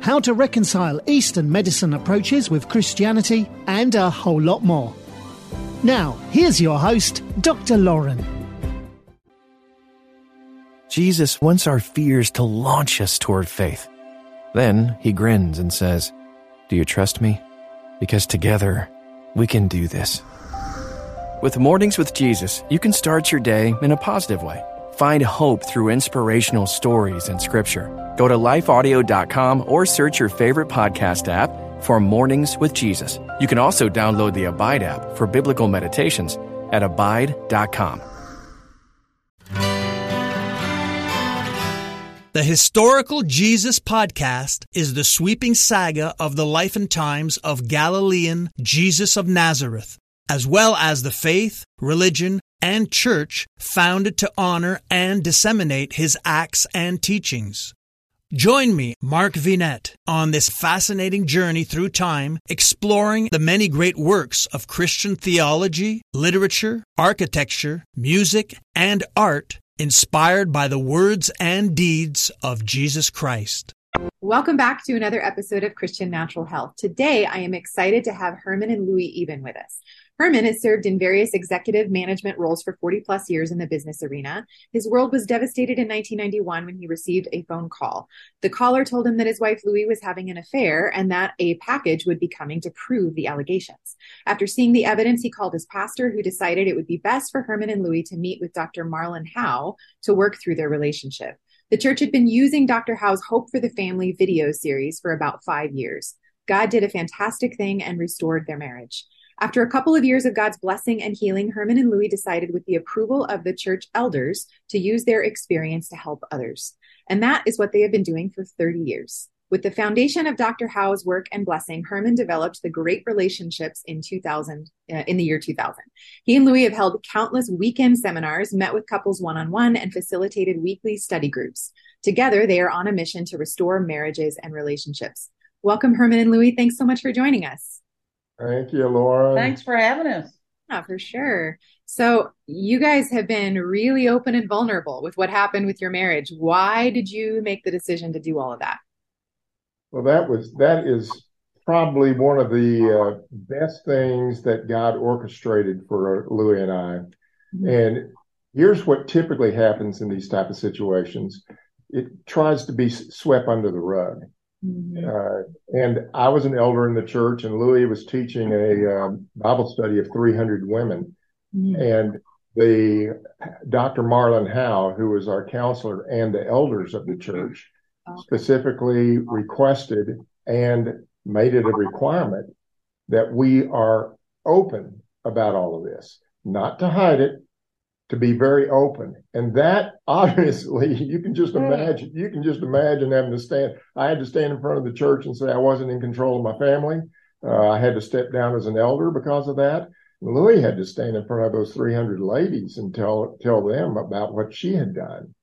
how to reconcile Eastern medicine approaches with Christianity, and a whole lot more. Now, here's your host, Dr. Lauren. Jesus wants our fears to launch us toward faith. Then he grins and says, "Do you trust me? Because together, we can do this." With Mornings with Jesus, you can start your day in a positive way. Find hope through inspirational stories and scripture. Go to lifeaudio.com or search your favorite podcast app for Mornings with Jesus. You can also download the Abide app for biblical meditations at abide.com. The Historical Jesus Podcast is the sweeping saga of the life and times of Galilean Jesus of Nazareth, as well as the faith, religion, and church founded to honor and disseminate his acts and teachings. Join me, Mark Vinette, on this fascinating journey through time, exploring the many great works of Christian theology, literature, architecture, music, and art inspired by the words and deeds of Jesus Christ. Welcome back to another episode of Christian Natural Health. Today, I am excited to have Herman and Louie Eaven with us. Herman has served in various executive management roles for 40 plus years in the business arena. His world was devastated in 1991 when he received a phone call. The caller told him that his wife Louie was having an affair and that a package would be coming to prove the allegations. After seeing the evidence, he called his pastor, who decided it would be best for Herman and Louie to meet with Dr. Marlon Howe to work through their relationship. The church had been using Dr. Howe's Hope for the Family video series for about 5 years. God did a fantastic thing and restored their marriage. After a couple of years of God's blessing and healing, Herman and Louie decided, with the approval of the church elders, to use their experience to help others. And that is what they have been doing for 30 years. With the foundation of Dr. Howe's work and blessing, Herman developed the Great Relationships in the year 2000. He and Louie have held countless weekend seminars, met with couples one-on-one, and facilitated weekly study groups. Together, they are on a mission to restore marriages and relationships. Welcome, Herman and Louie. Thanks so much for joining us. Thank you, Laura. Thanks for having us. Yeah, for sure. So you guys have been really open and vulnerable with what happened with your marriage. Why did you make the decision to do all of that? Well, that is probably one of the best things that God orchestrated for Louie and I. Mm-hmm. And here's what typically happens in these type of situations. It tries to be swept under the rug. And I was an elder in the church, and Louie was teaching a Bible study of 300 women. Mm-hmm. And Dr. Marlon Howe, who was our counselor and the elders of the church, specifically requested and made it a requirement that we are open about all of this, not to hide it, to be very open. And that, obviously, you can just imagine having to stand. I had to stand in front of the church and say I wasn't in control of my family. I had to step down as an elder because of that. And Louie had to stand in front of those 300 ladies and tell them about what she had done.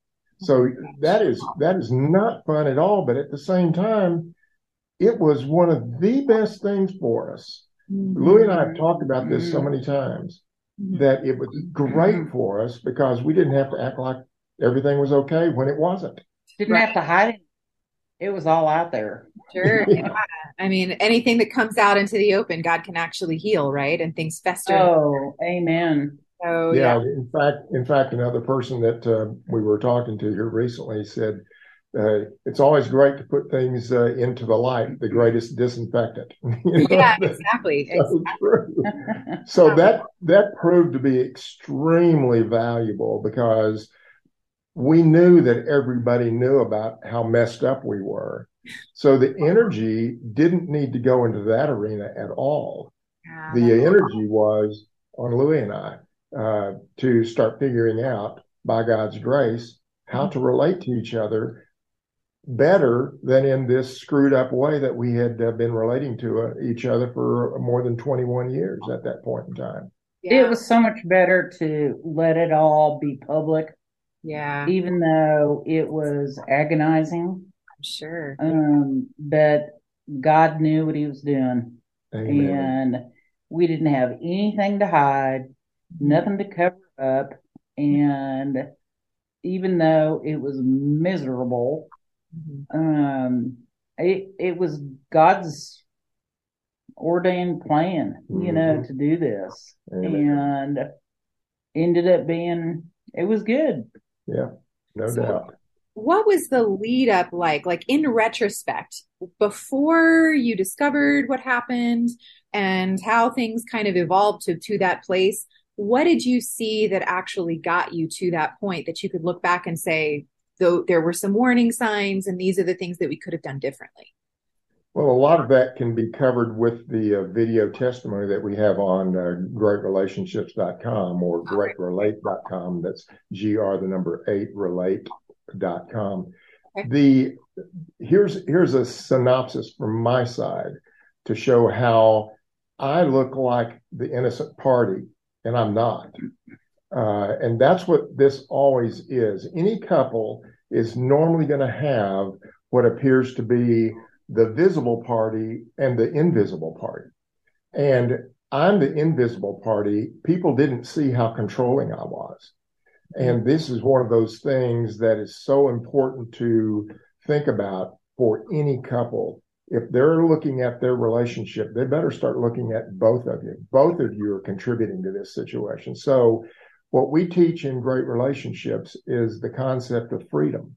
So that is not fun at all. But at the same time, it was one of the best things for us. Mm-hmm. Louie and I have talked about this so many times, that it was great for us because we didn't have to act like everything was okay when it wasn't. Didn't have to hide it. It was all out there. Sure. Yeah. I mean, anything that comes out into the open, God can actually heal, right? And things fester. Oh, amen. So, yeah. In fact, another person that we were talking to here recently said, it's always great to put things into the light, the greatest disinfectant. You know? Yeah, exactly. So that proved to be extremely valuable because we knew that everybody knew about how messed up we were. So the energy didn't need to go into that arena at all. Yeah, the energy was on Louie and I to start figuring out, by God's grace, how to relate to each other better than in this screwed up way that we had been relating to each other for more than 21 years at that point in time. Yeah. It was so much better to let it all be public. Yeah. Even though it was agonizing. I'm sure. But God knew what he was doing. Amen. And we didn't have anything to hide, nothing to cover up. And even though it was miserable, it was God's ordained plan, you know, to do this. Amen. And ended up being, it was good. Yeah, no doubt. What was the lead up like in retrospect, before you discovered what happened and how things kind of evolved to that place? What did you see that actually got you to that point that you could look back and say, though, there were some warning signs and these are the things that we could have done differently? Well, a lot of that can be covered with the video testimony that we have on greatrelationships.com or greatrelate.com. That's GR8relate.com. Okay. Here's a synopsis from my side to show how I look like the innocent party, and I'm not. And that's what this always is. Any couple is normally going to have what appears to be the visible party and the invisible party. And I'm the invisible party. People didn't see how controlling I was. And this is one of those things that is so important to think about for any couple. If they're looking at their relationship, they better start looking at both of you. Both of you are contributing to this situation. So what we teach in Great Relationships is the concept of freedom.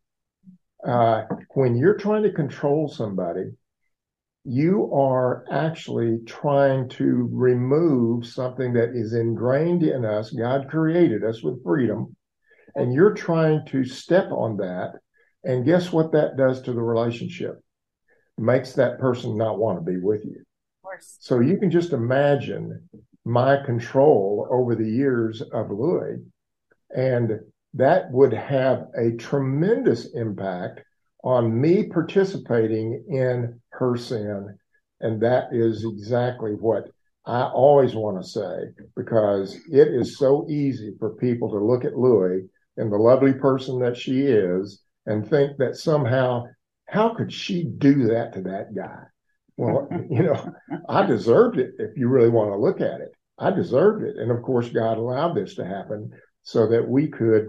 When you're trying to control somebody, you are actually trying to remove something that is ingrained in us. God created us with freedom, and you're trying to step on that. And guess what that does to the relationship? Makes that person not want to be with you. Of course. So you can just imagine my control over the years of Louie, and that would have a tremendous impact on me participating in her sin. And that is exactly what I always want to say, because it is so easy for people to look at Louie and the lovely person that she is and think that somehow, how could she do that to that guy? Well, you know, I deserved it. If you really want to look at it, I deserved it. And of course, God allowed this to happen so that we could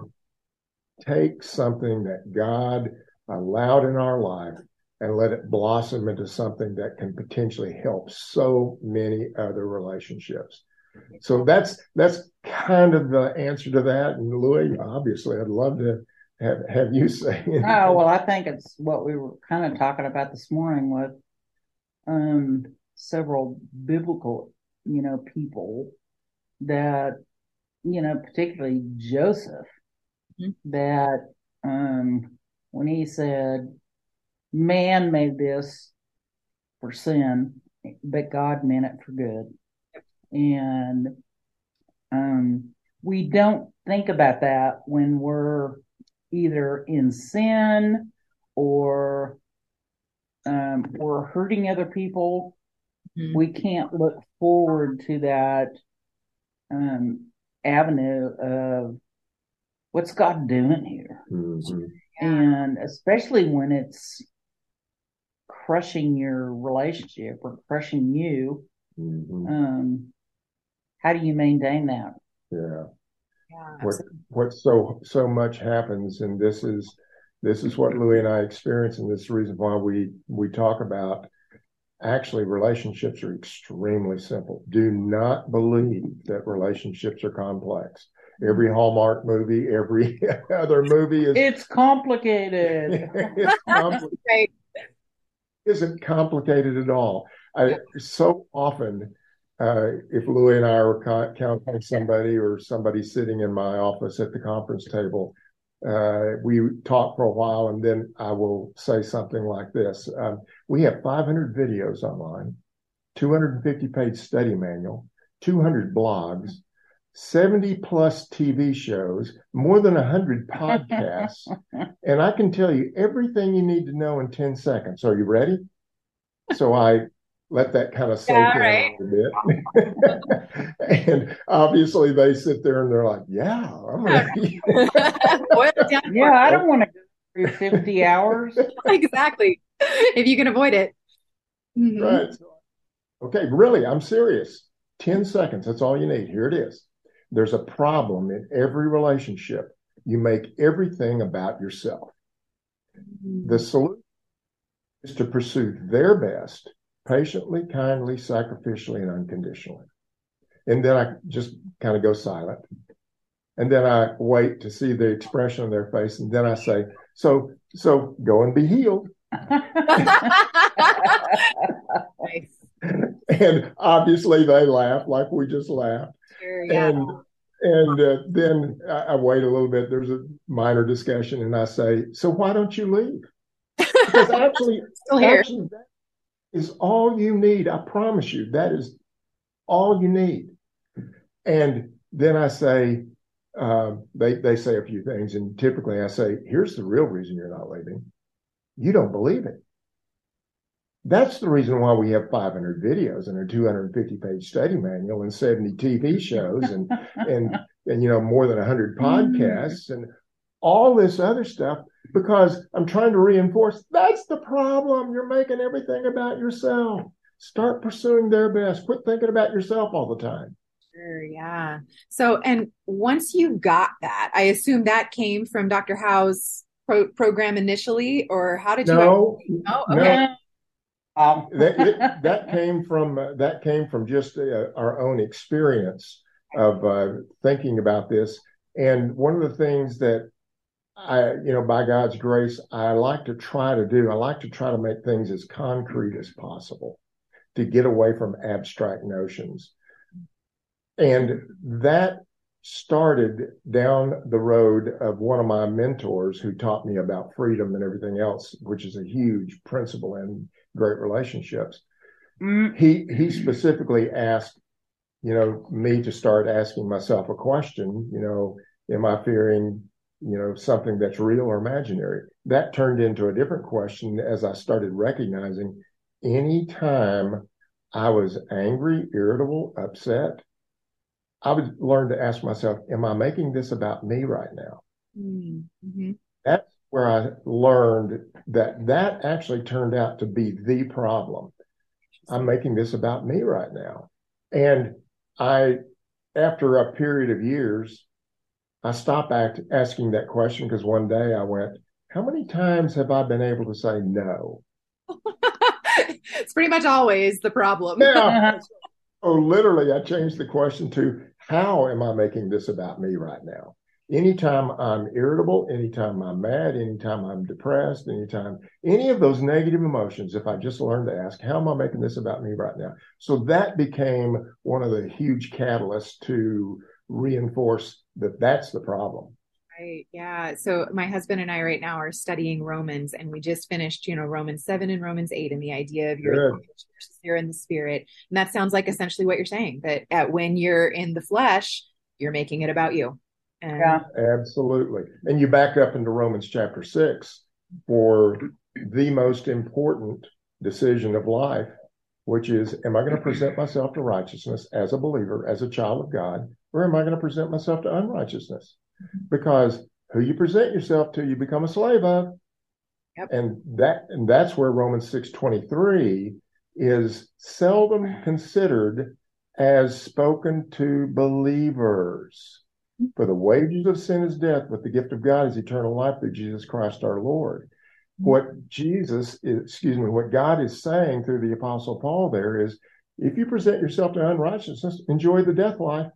take something that God allowed in our life and let it blossom into something that can potentially help so many other relationships. So that's kind of the answer to that. And Louie, obviously, I'd love to have you say anything. Oh, well, I think it's what we were kind of talking about this morning with several biblical, you know, people that, you know, particularly Joseph, that when he said, man made this for sin, but God meant it for good. And we don't think about that when we're either in sin or we're hurting other people. We can't look forward to that avenue of what's God doing here. And especially when it's crushing your relationship or crushing you, how do you maintain that? What so much happens, and this is what Louie and I experience, and this is the reason why we talk about, actually, relationships are extremely simple. Do not believe that relationships are complex. Every Hallmark movie, every other movie is... It's complicated. It isn't complicated at all. So often, if Louie and I are counseling somebody or somebody sitting in my office at the conference table, we talk for a while, and then I will say something like this. We have 500 videos online, 250-page study manual, 200 blogs, 70 plus TV shows, more than 100 podcasts, and I can tell you everything you need to know in 10 seconds. Are you ready? So I let that kind of soak in a little bit. And obviously they sit there and they're like, yeah, I'm ready. Yeah, I don't want to go through 50 hours. Exactly. If you can avoid it. Mm-hmm. Right. Okay, really, I'm serious. 10 seconds, that's all you need. Here it is. There's a problem in every relationship. You make everything about yourself. Mm-hmm. The solution is to pursue their best patiently, kindly, sacrificially, and unconditionally. And then I just kind of go silent. And then I wait to see the expression on their face. And then I say, so go and be healed. Nice. And obviously they laugh like we just laughed. Sure, yeah. And then I wait a little bit. There's a minor discussion and I say, so why don't you leave? Because actually that is all you need. I promise you, that is all you need. And then I say, they say a few things. And typically I say, here's the real reason you're not leaving. You don't believe it. That's the reason why we have 500 videos and a 250-page study manual and 70 TV shows and and you know, more than 100 podcasts and all this other stuff, because I'm trying to reinforce that's the problem. You're making everything about yourself. Start pursuing their best. Quit thinking about yourself all the time. Sure, yeah. So, and once you got that, I assume that came from Dr. Howe's program initially, or how did you? No. That came from just our own experience of thinking about this. And one of the things that I, you know, by God's grace, I like to try to make things as concrete as possible to get away from abstract notions. And that started down the road of one of my mentors who taught me about freedom and everything else, which is a huge principle in Great Relationships. He specifically asked, you know, me to start asking myself a question, you know, am I fearing, you know, something that's real or imaginary? That turned into a different question as I started recognizing any time I was angry, irritable, upset, I would learn to ask myself, am I making this about me right now? Mm-hmm. That's where I learned that actually turned out to be the problem. I'm making this about me right now. And I, after a period of years, I stopped asking that question, because one day I went, how many times have I been able to say no? It's pretty much always the problem. Yeah. Oh, literally, I changed the question to, how am I making this about me right now? Anytime I'm irritable, anytime I'm mad, anytime I'm depressed, anytime any of those negative emotions, if I just learned to ask, how am I making this about me right now? So that became one of the huge catalysts to reinforce that that's the problem. Right. Yeah. So my husband and I right now are studying Romans, and we just finished, you know, Romans 7 and Romans 8, and the idea of your you're in the spirit. And that sounds like essentially what you're saying, that when you're in the flesh, you're making it about you. And yeah, absolutely. And you back up into Romans chapter 6 for the most important decision of life, which is, am I going to present myself to righteousness as a believer, as a child of God, or am I going to present myself to unrighteousness? Because who you present yourself to, you become a slave of. Yep. And that's where Romans 6:23 is seldom considered as spoken to believers. For the wages of sin is death, but the gift of God is eternal life through Jesus Christ our Lord. What God is saying through the Apostle Paul there is, if you present yourself to unrighteousness, enjoy the death life.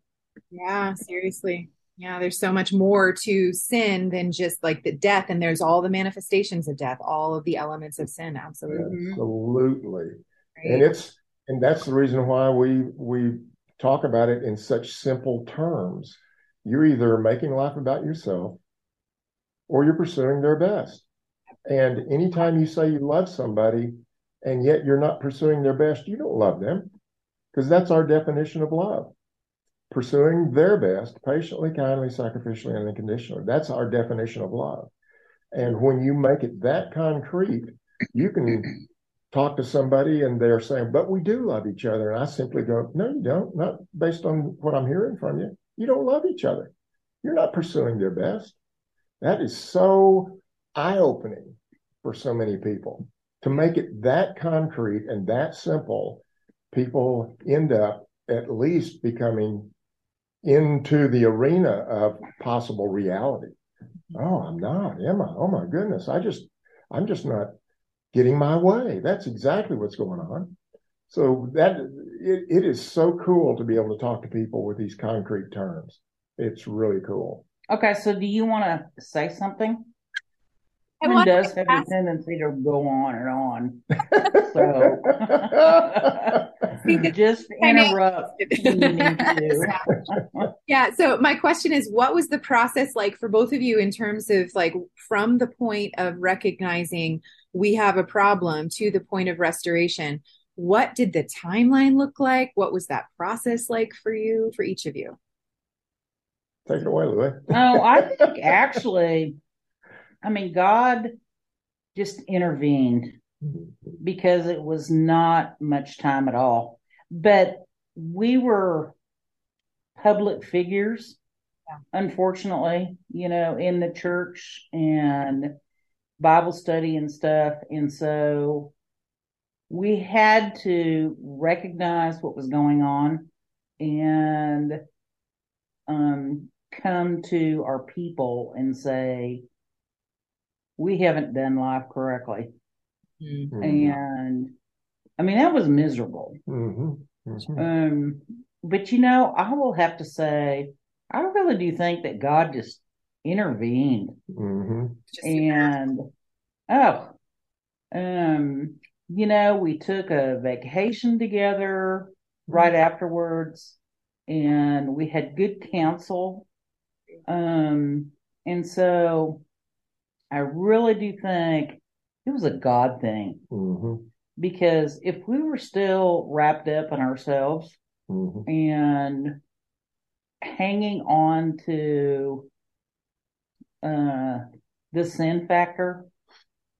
Yeah, seriously. Yeah, there's so much more to sin than just like the death. And there's all the manifestations of death, all of the elements of sin. Absolutely. Absolutely. Right. And that's the reason why we talk about it in such simple terms. You're either making life about yourself or you're pursuing their best. And anytime you say you love somebody and yet you're not pursuing their best, you don't love them, because that's our definition of love. pursuing their best, patiently, kindly, sacrificially, and unconditionally. That's our definition of love. And when you make it that concrete, you can talk to somebody and they're saying, but we do love each other. And I simply go, no, you don't. Not based on what I'm hearing from you. You don't love each other. You're not pursuing their best. That is so eye-opening for so many people. To make it that concrete and that simple, people end up at least becoming into the arena of possible reality. Oh, I'm not, am I? Oh my goodness. I'm just not getting my way. That's exactly what's going on. So that it is so cool to be able to talk to people with these concrete terms. It's really cool. Okay, so do you want to say something? Everyone does have a tendency to go on and on. So just interrupt if you need to. Yeah, so my question is, what was the process like for both of you in terms of like from the point of recognizing we have a problem to the point of restoration? What did the timeline look like? What was that process like for you, for each of you? Take it away, Louie. Oh, I think actually... I mean, God just intervened because it was not much time at all. But we were public figures, unfortunately, you know, in the church and Bible study and stuff. And so we had to recognize what was going on and come to our people and say, we haven't done life correctly. Mm-hmm. And I mean, that was miserable. Mm-hmm. Mm-hmm. But you know, I will have to say, I really do think that God just intervened. Mm-hmm. And, you know, we took a vacation together right afterwards and we had good counsel. And so I really do think it was a God thing, mm-hmm. because if we were still wrapped up in ourselves mm-hmm. and hanging on to the sin factor,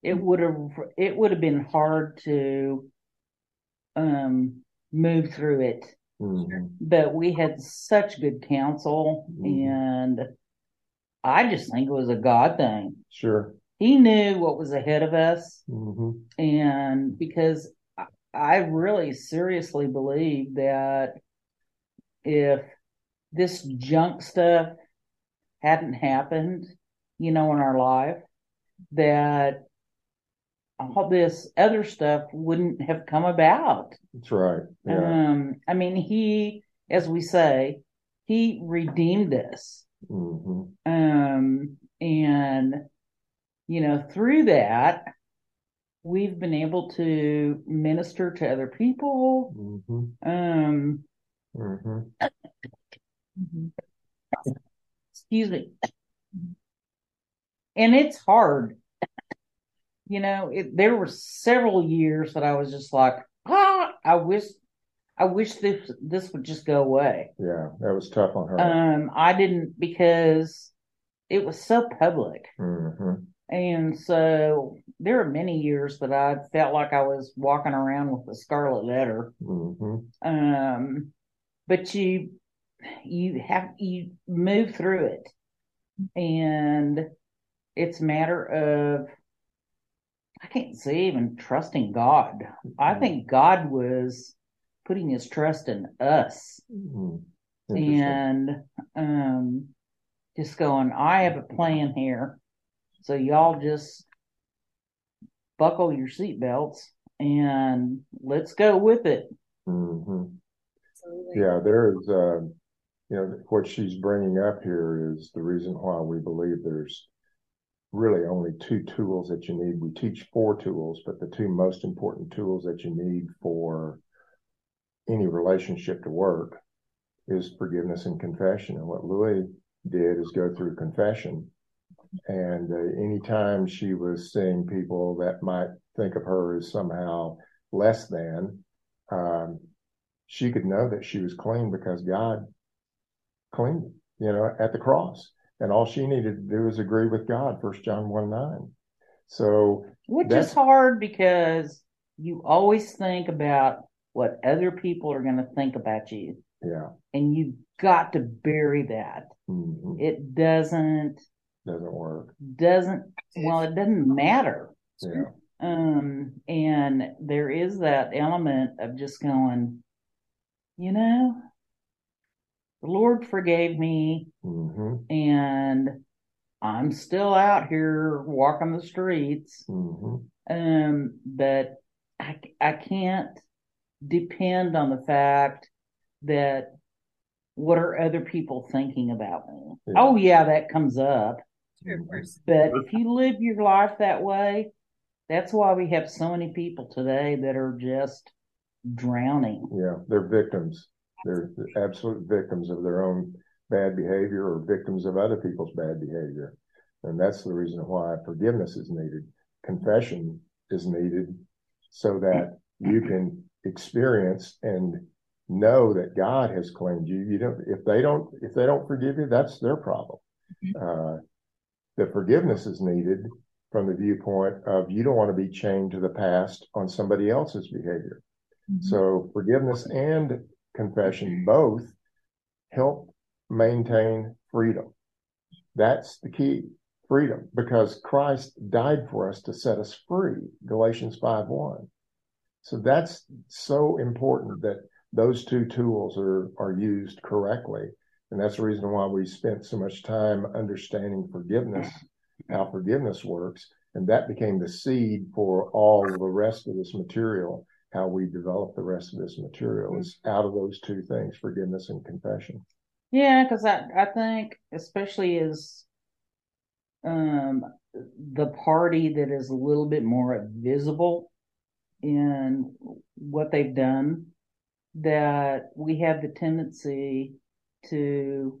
it would have been hard to move through it. Mm-hmm. But we had such good counsel mm-hmm. and I just think it was a God thing. Sure. He knew what was ahead of us. Mm-hmm. And because I really seriously believe that if this junk stuff hadn't happened, you know, in our life, that all this other stuff wouldn't have come about. That's right. Yeah. I mean, he, as we say, he redeemed us. Mm-hmm. And you know, through that we've been able to minister to other people. Mm-hmm. Mm-hmm. Excuse me. And it's hard. You know, there were several years that I was just like, I wish this would just go away. Yeah, that was tough on her. I didn't, because it was so public. Mm-hmm. And so there are many years that I felt like I was walking around with a scarlet letter. Mm-hmm. But you move through it, and it's a matter of, I can't say even trusting God. Mm-hmm. I think God was putting his trust in us. Mm-hmm. And just going, I have a plan here. So y'all just buckle your seatbelts and let's go with it. Mm-hmm. Yeah, there is, you know, what she's bringing up here is the reason why we believe there's really only two tools that you need. We teach four tools, but the two most important tools that you need for any relationship to work is forgiveness and confession. And what Louie did is go through confession. And anytime she was seeing people that might think of her as somehow less than, she could know that she was clean because God clean, at the cross. And all she needed to do is agree with God, 1 John 1:9. So, which is hard because you always think about what other people are going to think about you. Yeah. And you've got to bury that. Mm-hmm. It doesn't work. It doesn't matter. Yeah. And there is that element of just going, the Lord forgave me, mm-hmm. and I'm still out here walking the streets. Mm-hmm. But I can't depend on the fact that what are other people thinking about me? Yeah. Oh yeah, that comes up. Sure, but if you live your life that way, that's why we have so many people today that are just drowning. Yeah, they're victims. They're absolute victims of their own bad behavior or victims of other people's bad behavior. And that's the reason why forgiveness is needed. Confession is needed so that you can experience and know that God has claimed you. You don't, if they don't forgive you, that's their problem. The forgiveness is needed from the viewpoint of you don't want to be chained to the past on somebody else's behavior. Mm-hmm. So forgiveness and confession both help maintain freedom. That's the key, freedom, because Christ died for us to set us free, Galatians 5:1. So that's so important that those two tools are used correctly. And that's the reason why we spent so much time understanding forgiveness, how forgiveness works. And that became the seed for all the rest of this material. How we develop the rest of this material is out of those two things, forgiveness and confession. Yeah, because I think especially as the party that is a little bit more visible in what they've done, that we have the tendency to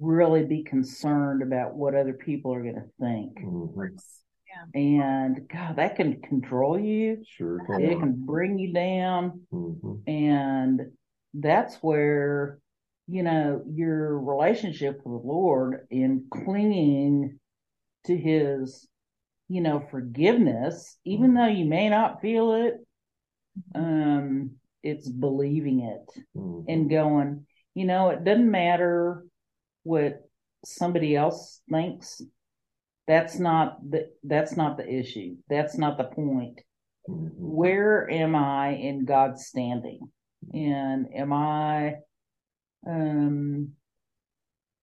really be concerned about what other people are going to think. Mm-hmm. And God, that can control you. Sure can. It can bring you down. Mm-hmm. And that's where, your relationship with the Lord and clinging to his, forgiveness, even mm-hmm. though you may not feel it, it's believing it mm-hmm. and going, it doesn't matter what somebody else thinks. That's not the issue. That's not the point. Mm-hmm. Where am I in God's standing? And am I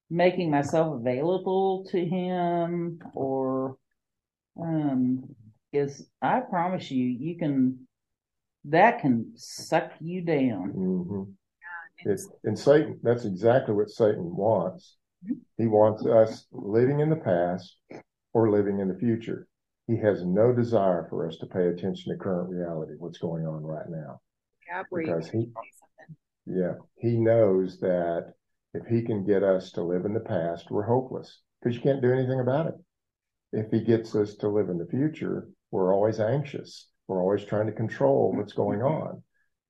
making myself available to him? Or I promise you that can suck you down. Mm-hmm. And Satan, that's exactly what Satan wants. He wants us living in the past or living in the future. He has no desire for us to pay attention to current reality, what's going on right now. Because he knows that if he can get us to live in the past, we're hopeless because you can't do anything about it. If he gets us to live in the future, we're always anxious. We're always trying to control what's going on.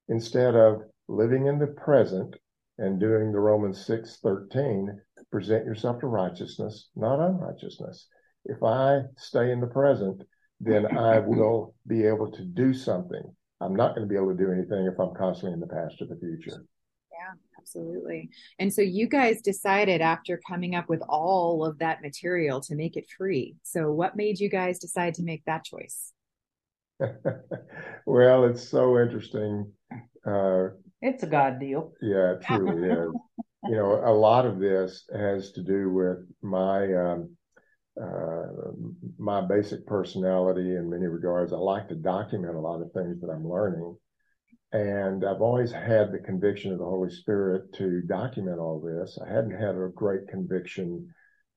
Instead of living in the present and doing the Romans 6:13, present yourself to righteousness, not unrighteousness. If I stay in the present, then I will be able to do something. I'm not going to be able to do anything if I'm constantly in the past or the future. Yeah, absolutely. And so you guys decided after coming up with all of that material to make it free. So what made you guys decide to make that choice? Well, it's so interesting. It's a God deal. Yeah, it truly is. A lot of this has to do with my basic personality in many regards. I like to document a lot of things that I'm learning. And I've always had the conviction of the Holy Spirit to document all this. I hadn't had a great conviction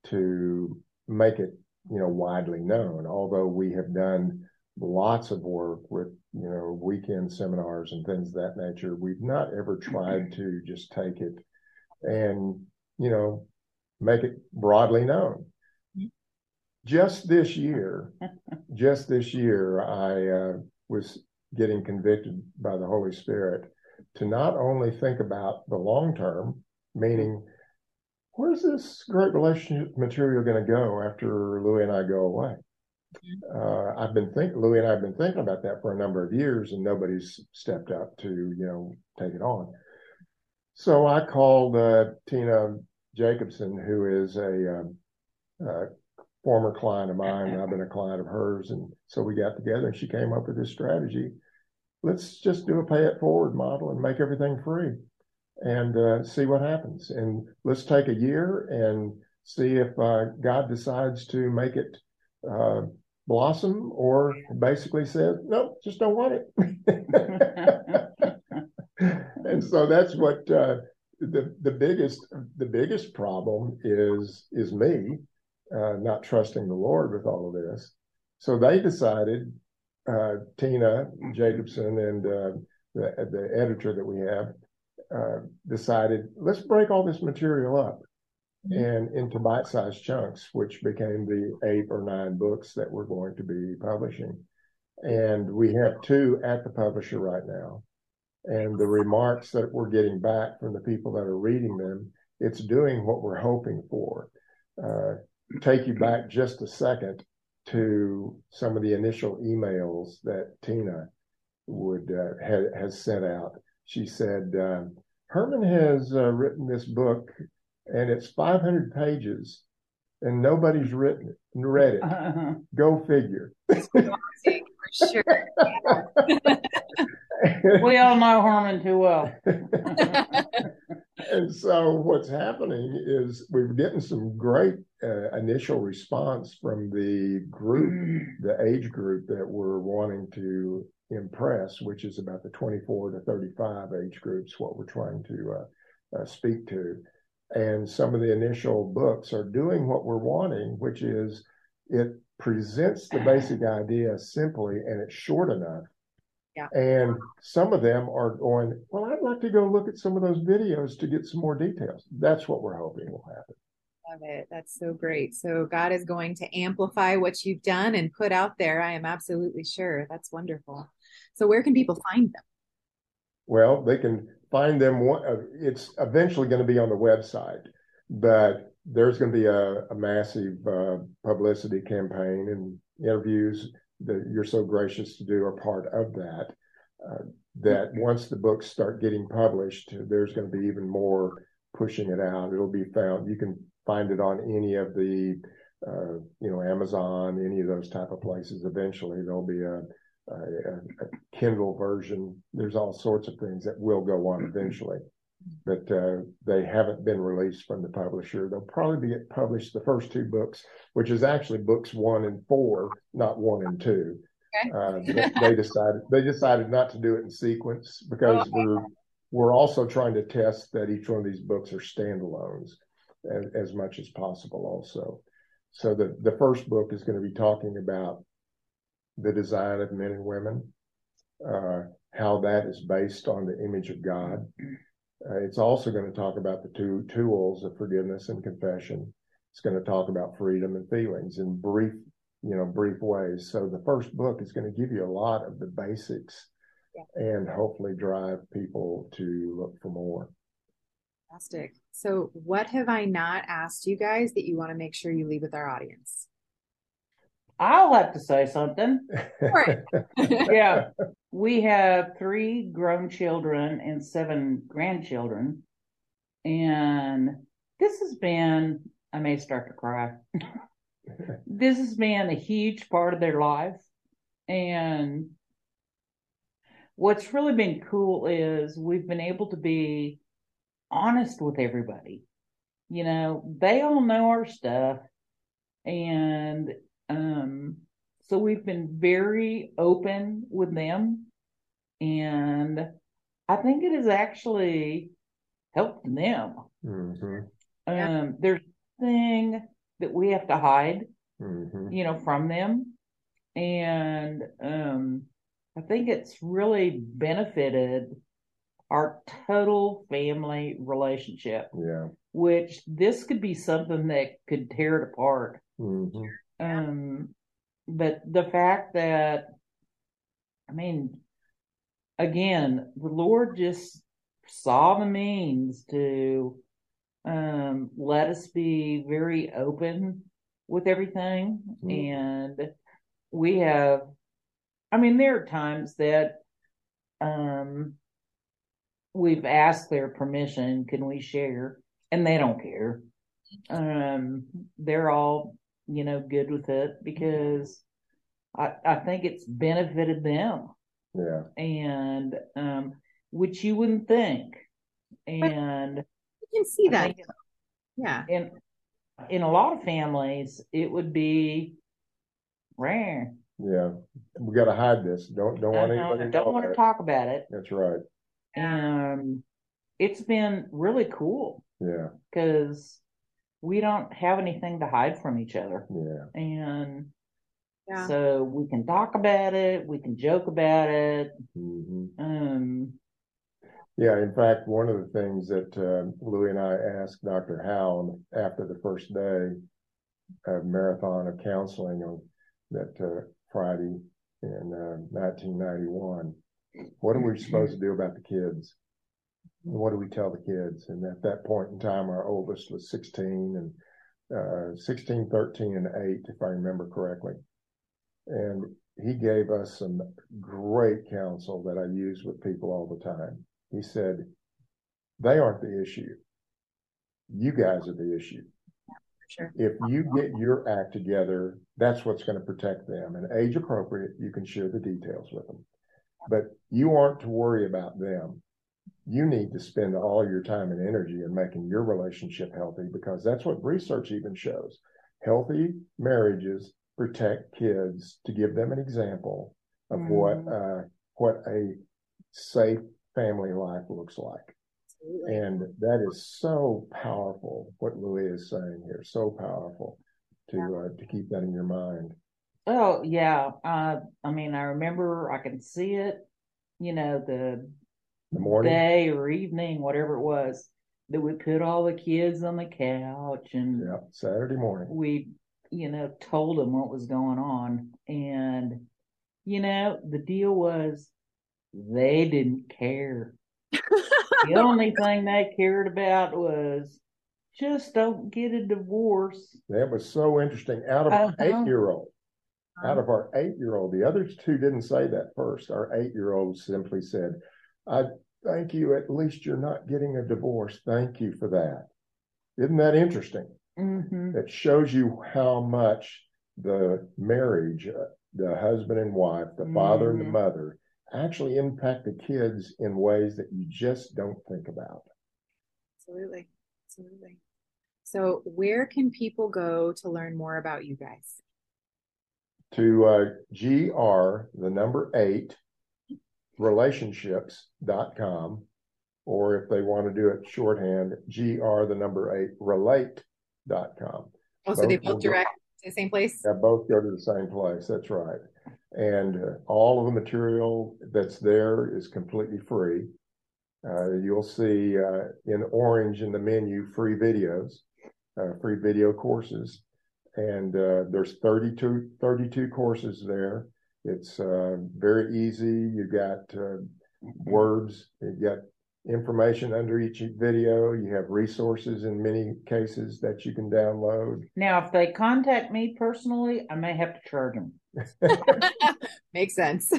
to make it, widely known, although we have done lots of work with, weekend seminars and things of that nature. We've not ever tried to just take it and, make it broadly known. Just this year, I was getting convicted by the Holy Spirit to not only think about the long term, meaning where's this great relationship material going to go after Louie and I go away? Louie and I have been thinking about that for a number of years, and nobody's stepped up to, take it on. So I called Tina Jacobson, who is a former client of mine, and I've been a client of hers. And so we got together, and she came up with this strategy. Let's just do a pay it forward model and make everything free and see what happens. And let's take a year and see if God decides to make it blossom, or basically said, no, just don't want it. And so that's what the biggest problem is me not trusting the Lord with all of this. So they decided, Tina Jacobson and the editor that we have decided, let's break all this material up and into bite-sized chunks, which became the 8 or 9 books that we're going to be publishing. And we have 2 at the publisher right now. And the remarks that we're getting back from the people that are reading them, it's doing what we're hoping for. Take you back just a second to some of the initial emails that Tina has sent out. She said, Herman has written this book, and it's 500 pages, and nobody's read it. Uh-huh. Go figure. For sure. We all know Herman too well. And so what's happening is we're getting some great initial response from the group, the age group that we're wanting to impress, which is about the 24 to 35 age groups, what we're trying to speak to. And some of the initial books are doing what we're wanting, which is it presents the basic idea simply, and it's short enough. Yeah. And some of them are going, well, I'd like to go look at some of those videos to get some more details. That's what we're hoping will happen. Love it. That's so great. So God is going to amplify what you've done and put out there. I am absolutely sure. That's wonderful. So where can people find them? Well, they can find them. It's eventually going to be on the website, but there's going to be a massive publicity campaign and interviews that you're so gracious to do are part of that, that once the books start getting published, there's going to be even more pushing it out. It'll be found. You can find it on any of the, Amazon, any of those type of places. Eventually there'll be a Kindle version. There's all sorts of things that will go on eventually, but they haven't been released from the publisher. They'll probably get published, the first 2 books, which is actually books 1 and 4, not 1 and 2. Okay. They decided not to do it in sequence because we're also trying to test that each one of these books are standalones as much as possible also. So the first book is going to be talking about the design of men and women, how that is based on the image of God. It's also going to talk about the 2 tools of forgiveness and confession. It's going to talk about freedom and feelings in brief ways. So the first book is going to give you a lot of the basics and hopefully drive people to look for more. Fantastic. So what have I not asked you guys that you want to make sure you leave with our audience? I'll have to say something. Sure. Yeah. We have 3 grown children and 7 grandchildren. And this has been, I may start to cry. This has been a huge part of their life. And what's really been cool is we've been able to be honest with everybody. They all know our stuff. And so we've been very open with them, and I think it has actually helped them. Mm-hmm. There's nothing that we have to hide, from them. And I think it's really benefited our total family relationship, which this could be something that could tear it apart. Mm-hmm. But the fact that, again, the Lord just saw the means to let us be very open with everything. Mm. And we have, I mean, there are times that we've asked their permission, can we share? And they don't care. They're all, you know, good with it because I think it's benefited them. Yeah. And, which you wouldn't think. And you can see that. Yeah. And in a lot of families, it would be rare. Yeah. We got to hide this. Don't want anybody to know. Don't want to talk about it. That's right. It's been really cool. Yeah. Because we don't have anything to hide from each other. Yeah. And yeah. So we can talk about it. We can joke about it. Mm-hmm. Yeah. In fact, one of the things that Louie and I asked Dr. Howe after the first day of marathon of counseling on that Friday in 1991, what are we supposed to do about the kids? And what do we tell the kids? And at that point in time, our oldest was 16, 13, and 8, if I remember correctly. And he gave us some great counsel that I use with people all the time. He said, they aren't the issue. You guys are the issue. Sure. If you get your act together, that's what's going to protect them. And age appropriate, you can share the details with them. But you aren't to worry about them. You need to spend all your time and energy in making your relationship healthy, because that's what research even shows. Healthy marriages protect kids to give them an example of what a safe family life looks like. Absolutely. And that is so powerful, what Louie is saying here, so powerful to keep that in your mind. Oh, yeah. I mean, I remember, I can see it, you know, the morning, day or evening, whatever it was, that we put all the kids on the couch and Saturday morning, we, you know, told them what was going on. And, you know, the deal was they didn't care. The only thing they cared about was just don't get a divorce. That was so interesting. Out of our 8-year-old, the other two didn't say that first. Our 8-year-old simply said, I thank you. At least you're not getting a divorce. Thank you for that. Isn't that interesting? Mm-hmm. It shows you how much the marriage, the husband and wife, the father and the mother, actually impact the kids in ways that you just don't think about. Absolutely. Absolutely. So where can people go to learn more about you guys? To GR8 relationships.com, or if they want to do it shorthand, GR8 relate.com. Oh, so they both direct to the same place? Yeah, both go to the same place. That's right. And all of the material that's there is completely free. You'll see in orange in the menu, free videos, free video courses. And there's 32 courses there. It's very easy. You got words, you got information under each video. You have resources in many cases that you can download. Now, if they contact me personally, I may have to charge them. Makes sense.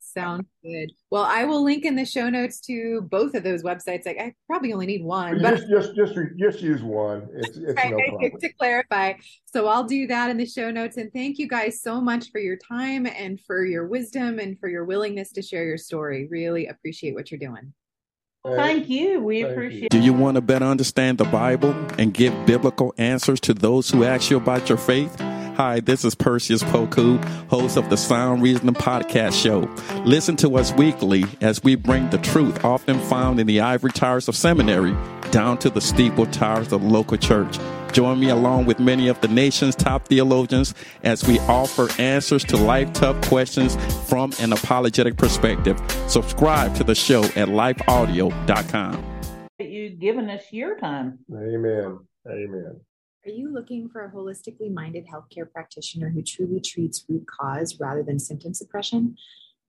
Sounds good. Well, I will link in the show notes to both of those websites. Like, I probably only need one. But just use one. It's right, no problem. To clarify. So I'll do that in the show notes. And thank you guys so much for your time and for your wisdom and for your willingness to share your story. Really appreciate what you're doing. Thank you. We appreciate it. Do you want to better understand the Bible and give biblical answers to those who ask you about your faith? Hi, this is Perseus Poku, host of the Sound Reasoning Podcast Show. Listen to us weekly as we bring the truth often found in the ivory towers of seminary down to the steeple towers of the local church. Join me along with many of the nation's top theologians as we offer answers to life-tough questions from an apologetic perspective. Subscribe to the show at lifeaudio.com. You've given us your time. Amen. Amen. Are you looking for a holistically minded healthcare practitioner who truly treats root cause rather than symptom suppression?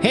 Hey